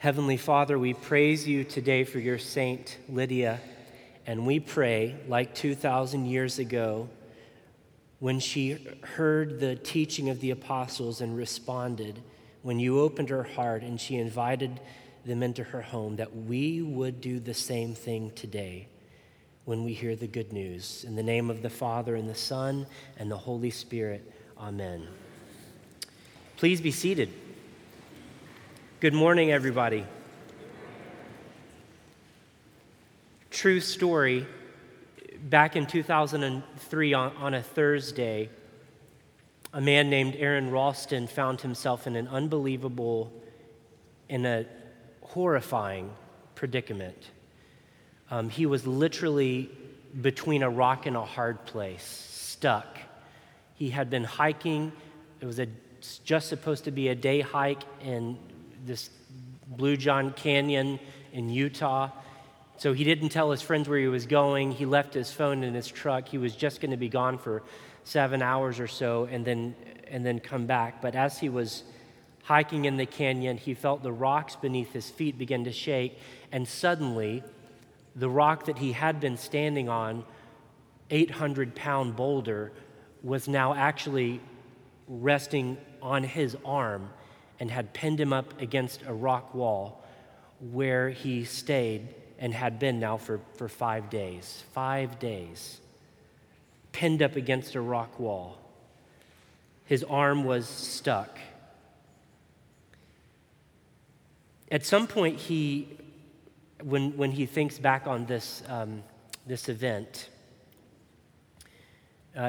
Heavenly Father, we praise you today for your Saint Lydia, and we pray, like 2,000 years ago, when she heard the teaching of the apostles and responded, when you opened her heart and she invited them into her home, that we would do the same thing today when we hear the good news. In the name of the Father, and the Son, and the Holy Spirit, amen. Please be seated. Good morning, everybody. True story. Back in 2003, on a Thursday, a man named Aaron Ralston found himself in an unbelievable, in a horrifying predicament. He was literally between a rock and a hard place, stuck. He had been hiking. It was just supposed to be a day hike in this Blue John Canyon in Utah. So he didn't tell his friends where he was going. He left his phone in his truck. He was just going to be gone for 7 hours or so and then come back. But as he was hiking in the canyon, he felt the rocks beneath his feet begin to shake. And suddenly, the rock that he had been standing on, 800-pound boulder, was now actually resting on his arm and had pinned him up against a rock wall where he stayed and had been now for 5 days. 5 days. Pinned up against a rock wall. His arm was stuck. At some point, when he thinks back on this event,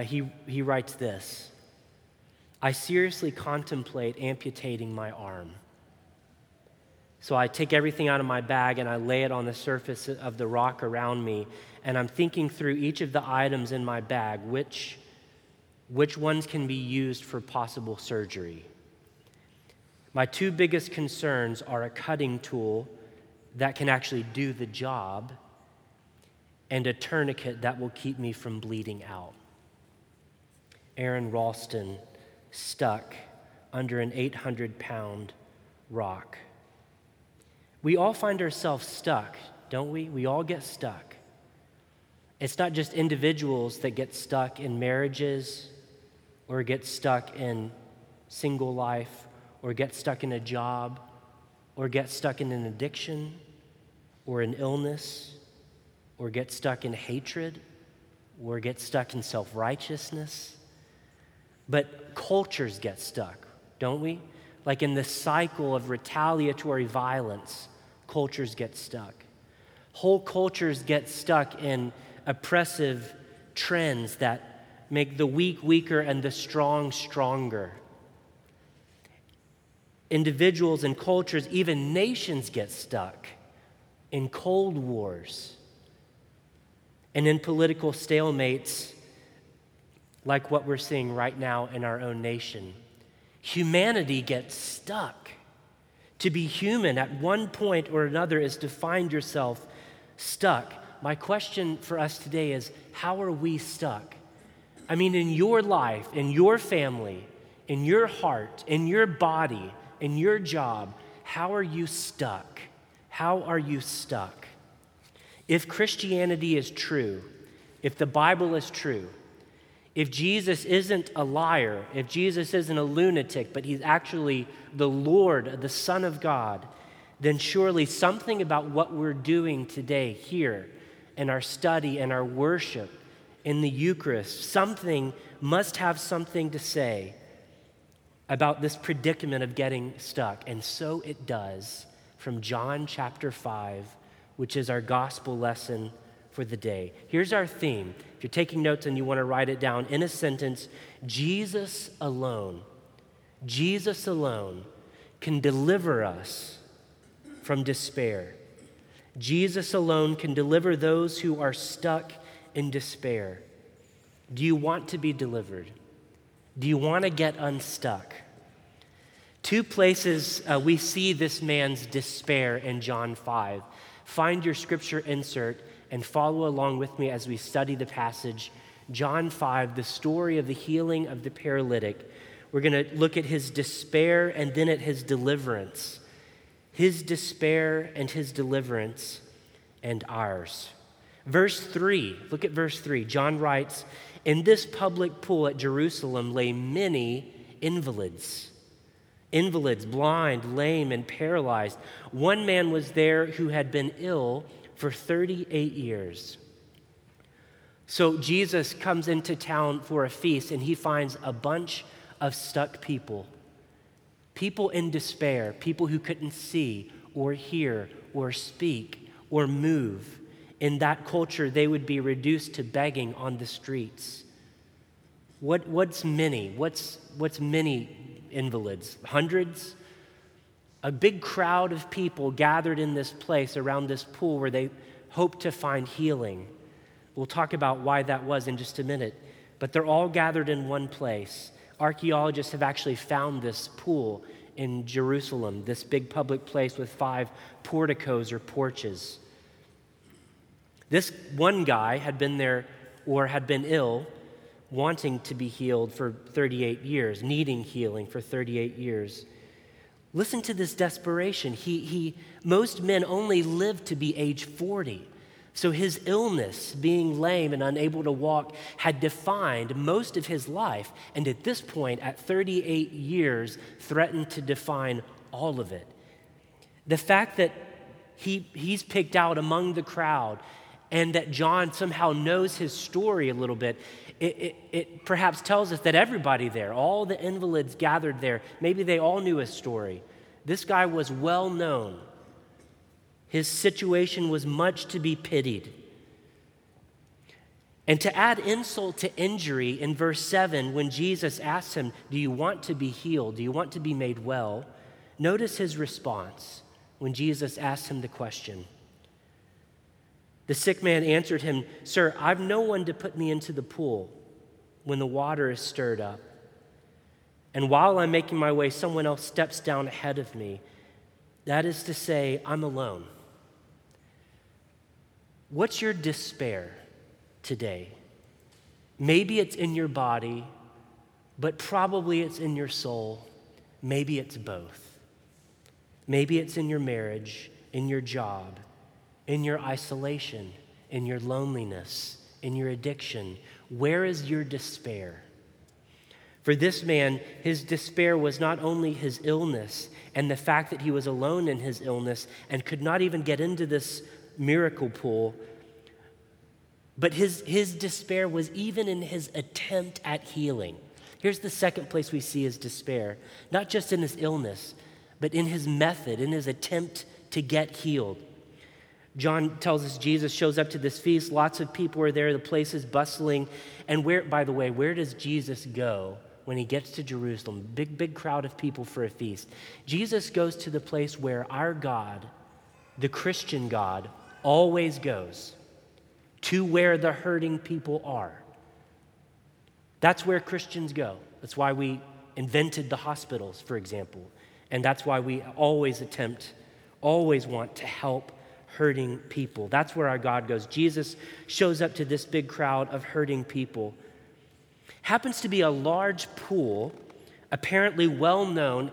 he writes this: I seriously contemplate amputating my arm. So I take everything out of my bag and I lay it on the surface of the rock around me, and I'm thinking through each of the items in my bag, which ones can be used for possible surgery. My two biggest concerns are a cutting tool that can actually do the job and a tourniquet that will keep me from bleeding out. Aaron Ralston, stuck under an 800-pound rock. We all find ourselves stuck, don't we? We all get stuck. It's not just individuals that get stuck in marriages or get stuck in single life or get stuck in a job or get stuck in an addiction or an illness or get stuck in hatred or get stuck in self-righteousness. But cultures get stuck, don't we? Like in the cycle of retaliatory violence, cultures get stuck. Whole cultures get stuck in oppressive trends that make the weak weaker and the strong stronger. Individuals and cultures, even nations, get stuck in cold wars and in political stalemates like what we're seeing right now in our own nation. Humanity gets stuck. To be human at one point or another is to find yourself stuck. My question for us today is, how are we stuck? I mean, in your life, in your family, in your heart, in your body, in your job, how are you stuck? How are you stuck? If Christianity is true, if the Bible is true, if Jesus isn't a liar, if Jesus isn't a lunatic, but he's actually the Lord, the Son of God, then surely something about what we're doing today here in our study and our worship in the Eucharist, something must have something to say about this predicament of getting stuck. And so it does, from John chapter 5, which is our gospel lesson for the day. Here's our theme. If you're taking notes and you want to write it down in a sentence, Jesus alone can deliver us from despair. Jesus alone can deliver those who are stuck in despair. Do you want to be delivered? Do you want to get unstuck? Two places we see this man's despair in John 5. Find your scripture insert and follow along with me as we study the passage, John 5, the story of the healing of the paralytic. We're going to look at his despair and then at his deliverance. his despair and his deliverance, and ours. Verse 3, look at verse 3. John writes, "In this public pool at Jerusalem lay many invalids, blind, lame, and paralyzed. One man was there who had been ill for 38 years. So Jesus comes into town for a feast, and he finds a bunch of stuck people in despair, people who couldn't see or hear or speak or move. In that culture, they would be reduced to begging on the streets. What's many? What's many invalids? Hundreds? A big crowd of people gathered in this place around this pool where they hoped to find healing. We'll talk about why that was in just a minute. But they're all gathered in one place. Archaeologists have actually found this pool in Jerusalem, this big public place with 5 porticos or porches. This one guy had been there or had been ill, wanting to be healed for 38 years, needing healing for 38 years. Listen to this desperation. Most men only lived to be age 40. So his illness, being lame and unable to walk, had defined most of his life, and at this point, at 38 years, threatened to define all of it. The fact that he's picked out among the crowd and that John somehow knows his story a little bit, it perhaps tells us that everybody there, all the invalids gathered there, maybe they all knew his story. This guy was well known. His situation was much to be pitied. And to add insult to injury, in verse 7, when Jesus asks him, "Do you want to be healed? Do you want to be made well?" Notice his response when Jesus asks him the question. The sick man answered him, "Sir, I've no one to put me into the pool when the water is stirred up. And while I'm making my way, someone else steps down ahead of me. That is to say, I'm alone." What's your despair today? Maybe it's in your body, but probably it's in your soul. Maybe it's both. Maybe it's in your marriage, in your job, in your isolation, in your loneliness, in your addiction. Where is your despair? For this man, his despair was not only his illness and the fact that he was alone in his illness and could not even get into this miracle pool, but his despair was even in his attempt at healing. Here's the second place we see his despair, not just in his illness, but in his method, in his attempt to get healed. John tells us Jesus shows up to this feast. Lots of people are there. The place is bustling. And where does Jesus go when he gets to Jerusalem? Big, big crowd of people for a feast. Jesus goes to the place where our God, the Christian God, always goes, to where the hurting people are. That's where Christians go. That's why we invented the hospitals, for example. And that's why we always want to help hurting people. That's where our God goes. Jesus shows up to this big crowd of hurting people. Happens to be a large pool, apparently well known.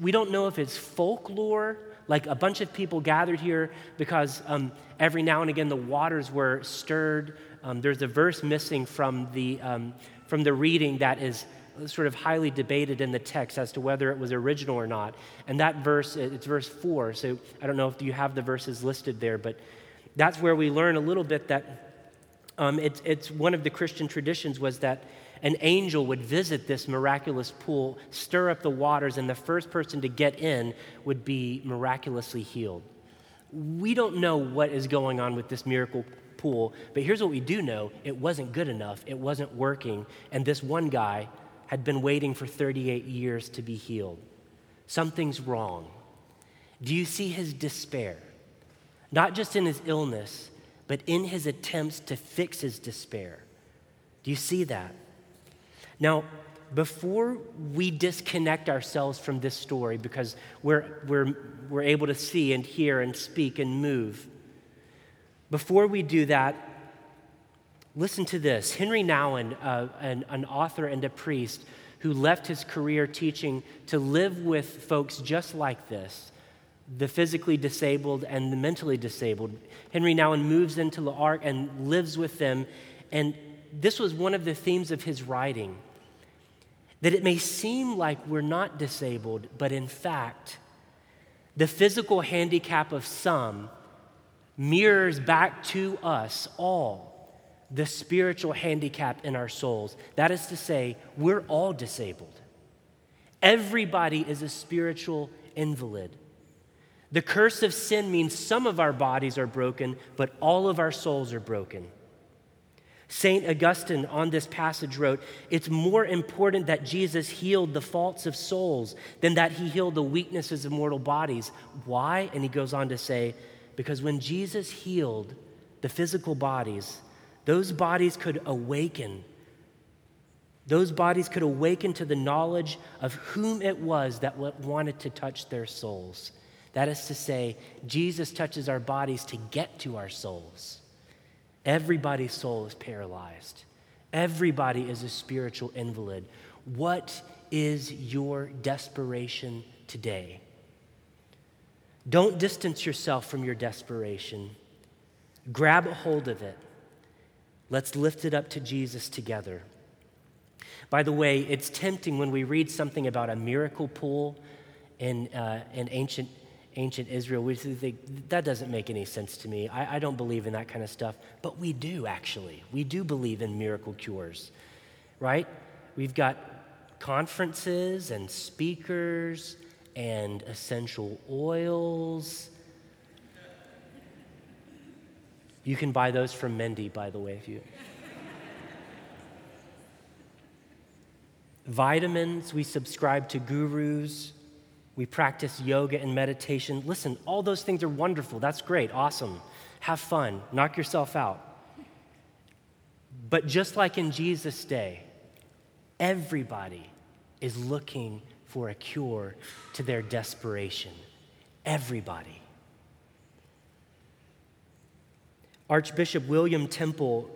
We don't know if it's folklore, like a bunch of people gathered here because every now and again the waters were stirred. There's a verse missing from the reading that is sort of highly debated in the text as to whether it was original or not. And that verse, it's verse 4, so I don't know if you have the verses listed there, but that's where we learn a little bit that it's one of the Christian traditions was that an angel would visit this miraculous pool, stir up the waters, and the first person to get in would be miraculously healed. We don't know what is going on with this miracle pool, but here's what we do know. It wasn't good enough. It wasn't working. And this one guy had been waiting for 38 years to be healed. Something's wrong. Do you see his despair? Not just in his illness, but in his attempts to fix his despair. Do you see that? Now, before we disconnect ourselves from this story, because we're able to see and hear and speak and move, before we do that, listen to this. Henry Nouwen, an author and a priest who left his career teaching to live with folks just like this, the physically disabled and the mentally disabled. Henry Nouwen moves into the Ark and lives with them. And this was one of the themes of his writing, that it may seem like we're not disabled, but in fact, the physical handicap of some mirrors back to us all the spiritual handicap in our souls. That is to say, we're all disabled. Everybody is a spiritual invalid. The curse of sin means some of our bodies are broken, but all of our souls are broken. Saint Augustine on this passage wrote, "It's more important that Jesus healed the faults of souls than that he healed the weaknesses of mortal bodies." Why? And he goes on to say, because when Jesus healed the physical bodies, those bodies could awaken. Those bodies could awaken to the knowledge of whom it was that wanted to touch their souls. That is to say, Jesus touches our bodies to get to our souls. Everybody's soul is paralyzed. Everybody is a spiritual invalid. What is your desperation today? Don't distance yourself from your desperation. Grab a hold of it. Let's lift it up to Jesus together. By the way, it's tempting when we read something about a miracle pool in ancient Israel, we think, that doesn't make any sense to me. I don't believe in that kind of stuff. But we do, actually. We do believe in miracle cures, right? We've got conferences and speakers and essential oils. You can buy those from Mindy, by the way, if you... Vitamins, we subscribe to gurus. We practice yoga and meditation. Listen, all those things are wonderful. That's great, awesome. Have fun, knock yourself out. But just like in Jesus' day, everybody is looking for a cure to their desperation. Everybody. Archbishop William Temple,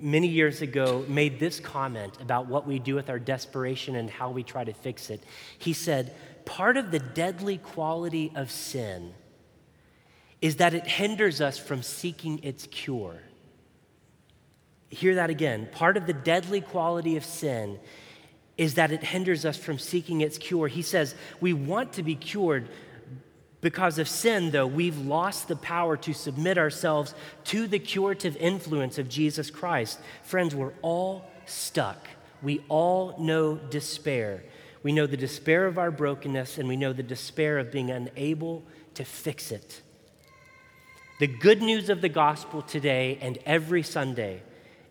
many years ago, made this comment about what we do with our desperation and how we try to fix it. He said, "Part of the deadly quality of sin is that it hinders us from seeking its cure." Hear that again. Part of the deadly quality of sin is that it hinders us from seeking its cure. He says, we want to be cured. Because of sin, though, we've lost the power to submit ourselves to the curative influence of Jesus Christ. Friends, we're all stuck. We all know despair. We know the despair of our brokenness, and we know the despair of being unable to fix it. The good news of the gospel today and every Sunday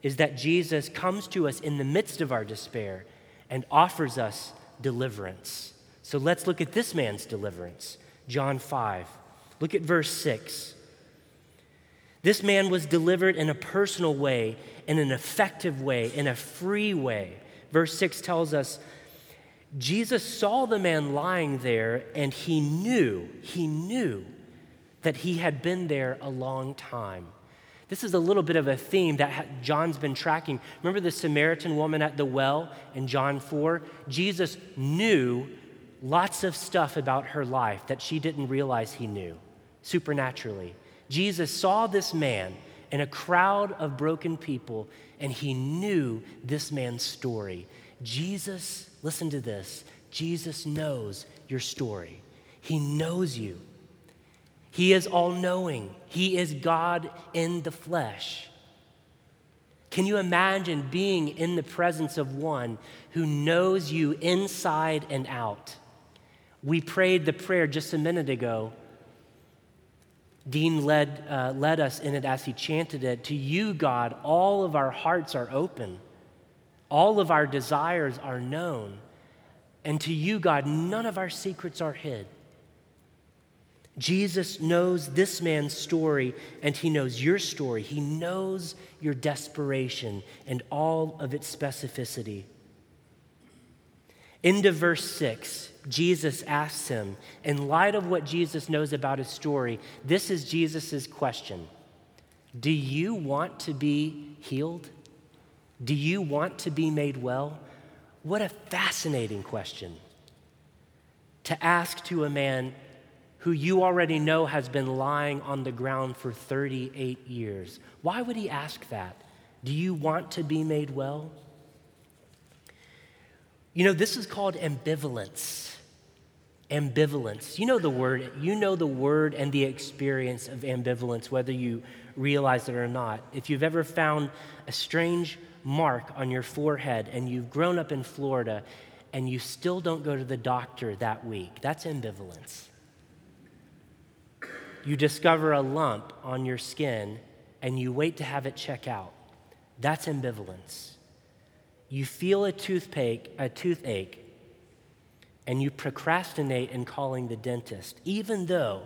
is that Jesus comes to us in the midst of our despair and offers us deliverance. So let's look at this man's deliverance. John 5. Look at verse 6. This man was delivered in a personal way, in an effective way, in a free way. Verse 6 tells us, Jesus saw the man lying there, and he knew that he had been there a long time. This is a little bit of a theme that John's been tracking. Remember the Samaritan woman at the well in John 4? Jesus knew lots of stuff about her life that she didn't realize he knew, supernaturally. Jesus saw this man in a crowd of broken people, and he knew this man's story. Jesus, listen to this, Jesus knows your story. He knows you. He is all-knowing. He is God in the flesh. Can you imagine being in the presence of one who knows you inside and out? We prayed the prayer just a minute ago. Dean led us in it as he chanted it. To you, God, all of our hearts are open. All of our desires are known. And to you, God, none of our secrets are hid. Jesus knows this man's story, and he knows your story. He knows your desperation and all of its specificity. End of verse 6. Jesus asks him, in light of what Jesus knows about his story, this is Jesus' question. Do you want to be healed? Do you want to be made well? What a fascinating question to ask to a man who you already know has been lying on the ground for 38 years. Why would he ask that? Do you want to be made well? You know, this is called ambivalence. Ambivalence. You know the word and the experience of ambivalence, whether you realize it or not. If you've ever found a strange mark on your forehead and you've grown up in Florida and you still don't go to the doctor that week, that's ambivalence. You discover a lump on your skin and you wait to have it check out. That's ambivalence. You feel a toothache, and you procrastinate in calling the dentist, even though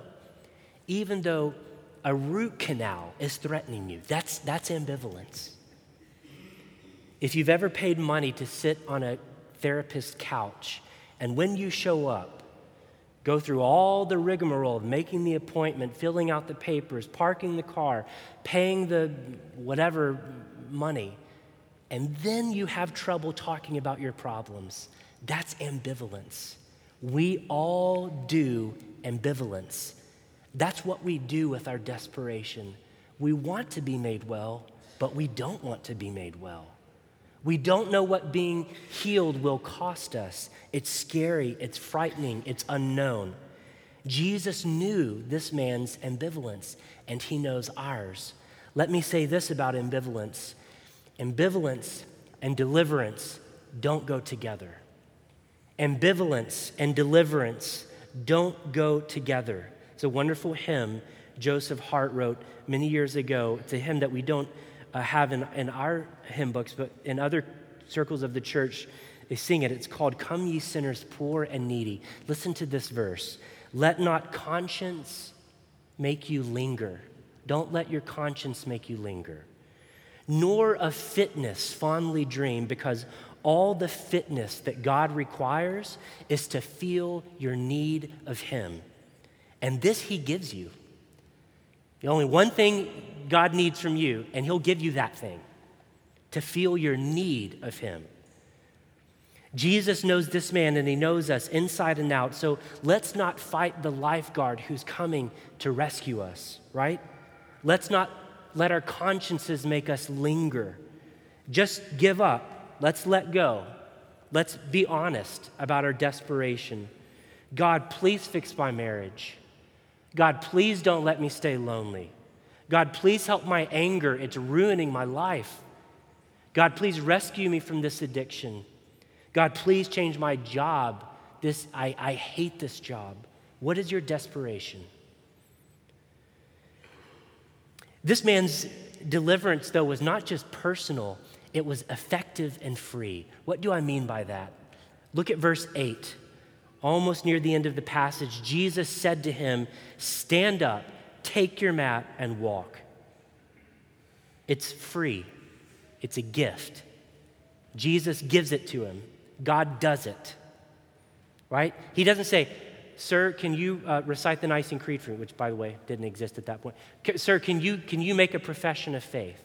a root canal is threatening you. That's ambivalence. If you've ever paid money to sit on a therapist's couch, and when you show up, go through all the rigmarole of making the appointment, filling out the papers, parking the car, paying the whatever money, and then you have trouble talking about your problems. That's ambivalence. We all do ambivalence. That's what we do with our desperation. We want to be made well, but we don't want to be made well. We don't know what being healed will cost us. It's scary, it's frightening, it's unknown. Jesus knew this man's ambivalence, and he knows ours. Let me say this about ambivalence. Ambivalence and deliverance don't go together. Ambivalence and deliverance don't go together. It's a wonderful hymn Joseph Hart wrote many years ago. It's a hymn that we don't have in our hymn books, but in other circles of the church, they sing it. It's called, "Come Ye Sinners, Poor and Needy." Listen to this verse. "Let not conscience make you linger." Don't let your conscience make you linger. "Nor of fitness fondly dream, because all the fitness that God requires is to feel your need of Him. And this He gives you." The only one thing God needs from you, and He'll give you that thing, to feel your need of Him. Jesus knows this man, and He knows us inside and out, so let's not fight the lifeguard who's coming to rescue us, right? Let's not let our consciences make us linger. Just give up. Let's let go. Let's be honest about our desperation. God, please fix my marriage. God, please don't let me stay lonely. God, please help my anger. It's ruining my life. God, please rescue me from this addiction. God, please change my job. I hate this job. What is your desperation? This man's deliverance, though, was not just personal. It was effective and free. What do I mean by that? Look at verse 8. Almost near the end of the passage, Jesus said to him, "Stand up, take your mat, and walk." It's free. It's a gift. Jesus gives it to him. God does it, right? He doesn't say, "Sir, can you recite the Nicene Creed for me?" Which, by the way, didn't exist at that point. "Sir, can you make a profession of faith?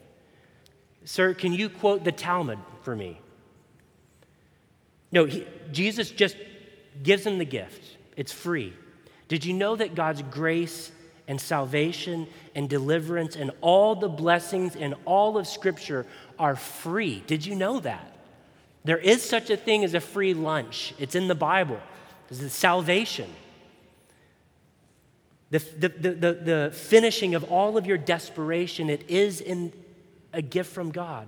Sir, can you quote the Talmud for me?" No, Jesus just gives him the gift. It's free. Did you know that God's grace and salvation and deliverance and all the blessings in all of Scripture are free? Did you know that? There is such a thing as a free lunch. It's in the Bible. It's the salvation. The finishing of all of your desperation, it is in a gift from God.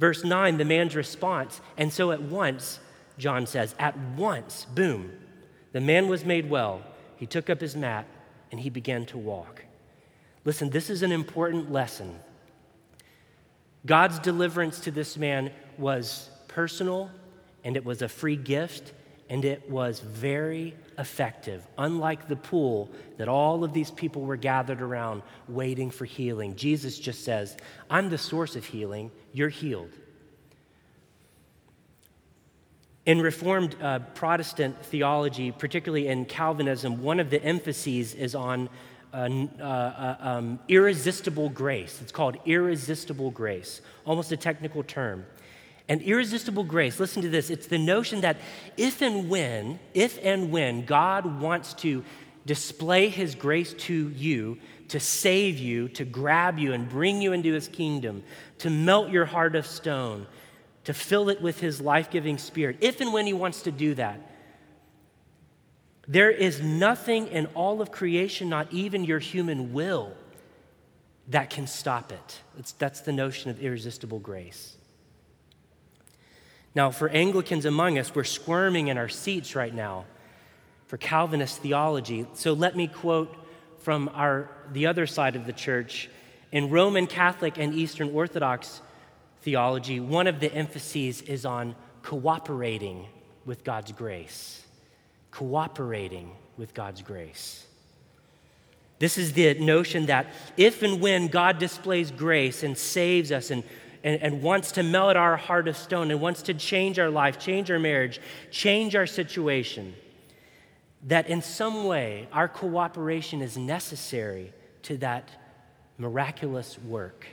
Verse 9, the man's response, "And so at once," John says, "at once," boom, "the man was made well. He took up his mat and he began to walk." Listen, this is an important lesson. God's deliverance to this man was personal, and it was a free gift, and it was very effective, unlike the pool that all of these people were gathered around waiting for healing. Jesus just says, "I'm the source of healing. You're healed." In Reformed Protestant theology, particularly in Calvinism, one of the emphases is on irresistible grace. It's called irresistible grace, almost a technical term. And irresistible grace, listen to this, it's the notion that if and when God wants to display his grace to you, to save you, to grab you and bring you into his kingdom, to melt your heart of stone, to fill it with his life-giving spirit, if and when he wants to do that. There is nothing in all of creation, not even your human will, that can stop it. That's the notion of irresistible grace. Now, for Anglicans among us, we're squirming in our seats right now for Calvinist theology. So let me quote from the other side of the church. In Roman Catholic and Eastern Orthodox theology, one of the emphases is on cooperating with God's grace. Cooperating with God's grace. This is the notion that if and when God displays grace and saves us and wants to melt our heart of stone and wants to change our life, change our marriage, change our situation, that in some way our cooperation is necessary to that miraculous work.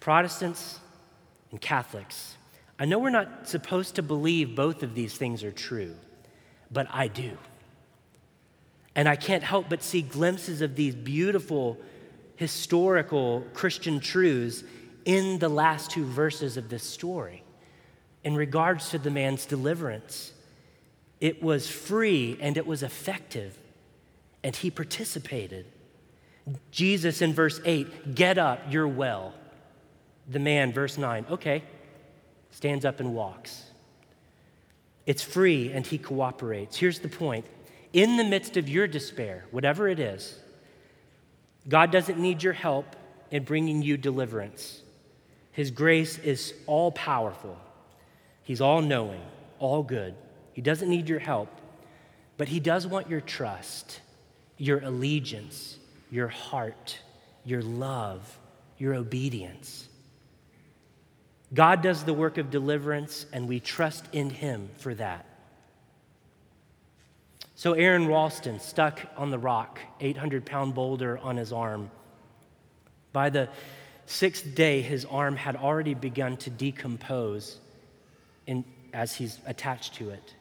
Protestants and Catholics, I know we're not supposed to believe both of these things are true, but I do. And I can't help but see glimpses of these beautiful historical Christian truths in the last two verses of this story. In regards to the man's deliverance, it was free and it was effective, and he participated. Jesus in verse 8, get up, you're well. The man, verse 9, okay, stands up and walks. It's free and he cooperates. Here's the point. In the midst of your despair, whatever it is, God doesn't need your help in bringing you deliverance. His grace is all-powerful. He's all-knowing, all-good. He doesn't need your help, but he does want your trust, your allegiance, your heart, your love, your obedience. God does the work of deliverance, and we trust in him for that. So Aaron Ralston, stuck on the rock, 800-pound boulder on his arm. By the sixth day, his arm had already begun to decompose as he's attached to it.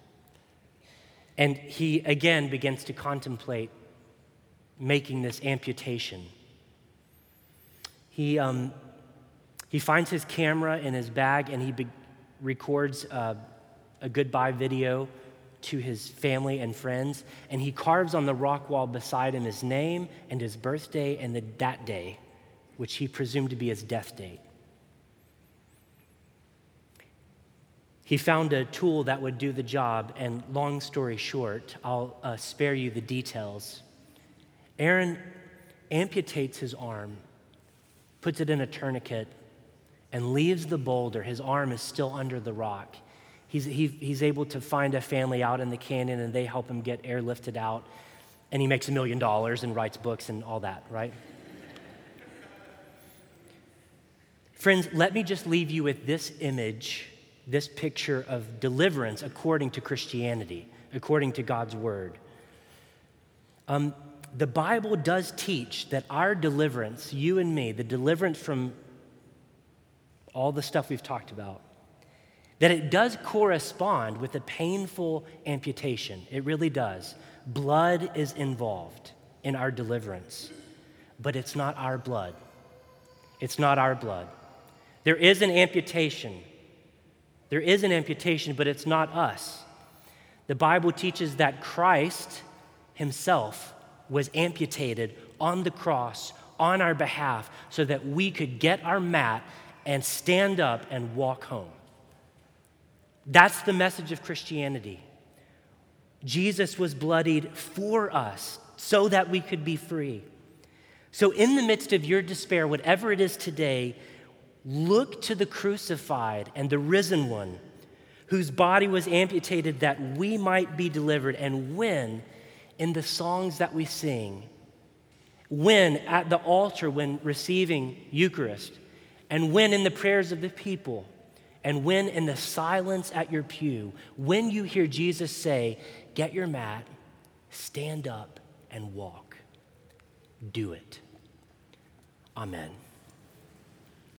And he again begins to contemplate making this amputation. He finds his camera in his bag, and he records a goodbye video to his family and friends, and he carves on the rock wall beside him his name and his birthday and that day, which he presumed to be his death date. He found a tool that would do the job, and long story short, I'll spare you the details. Aaron amputates his arm, puts it in a tourniquet, and leaves the boulder. His arm is still under the rock. He's able to find a family out in the canyon, and they help him get airlifted out, and he makes $1 million and writes books and all that, right? Friends, let me just leave you with this image, this picture of deliverance according to Christianity, according to God's word. The Bible does teach that our deliverance, you and me, the deliverance from all the stuff we've talked about, that it does correspond with a painful amputation. It really does. Blood is involved in our deliverance, but it's not our blood. It's not our blood. There is an amputation. There is an amputation, but it's not us. The Bible teaches that Christ himself was amputated on the cross on our behalf so that we could get our mat and stand up and walk home. That's the message of Christianity. Jesus was bloodied for us so that we could be free. So in the midst of your despair, whatever it is today, look to the crucified and the risen one whose body was amputated that we might be delivered. And when, in the songs that we sing, when at the altar when receiving Eucharist, and when in the prayers of the people, and when in the silence at your pew, when you hear Jesus say, get your mat, stand up, and walk, do it. Amen.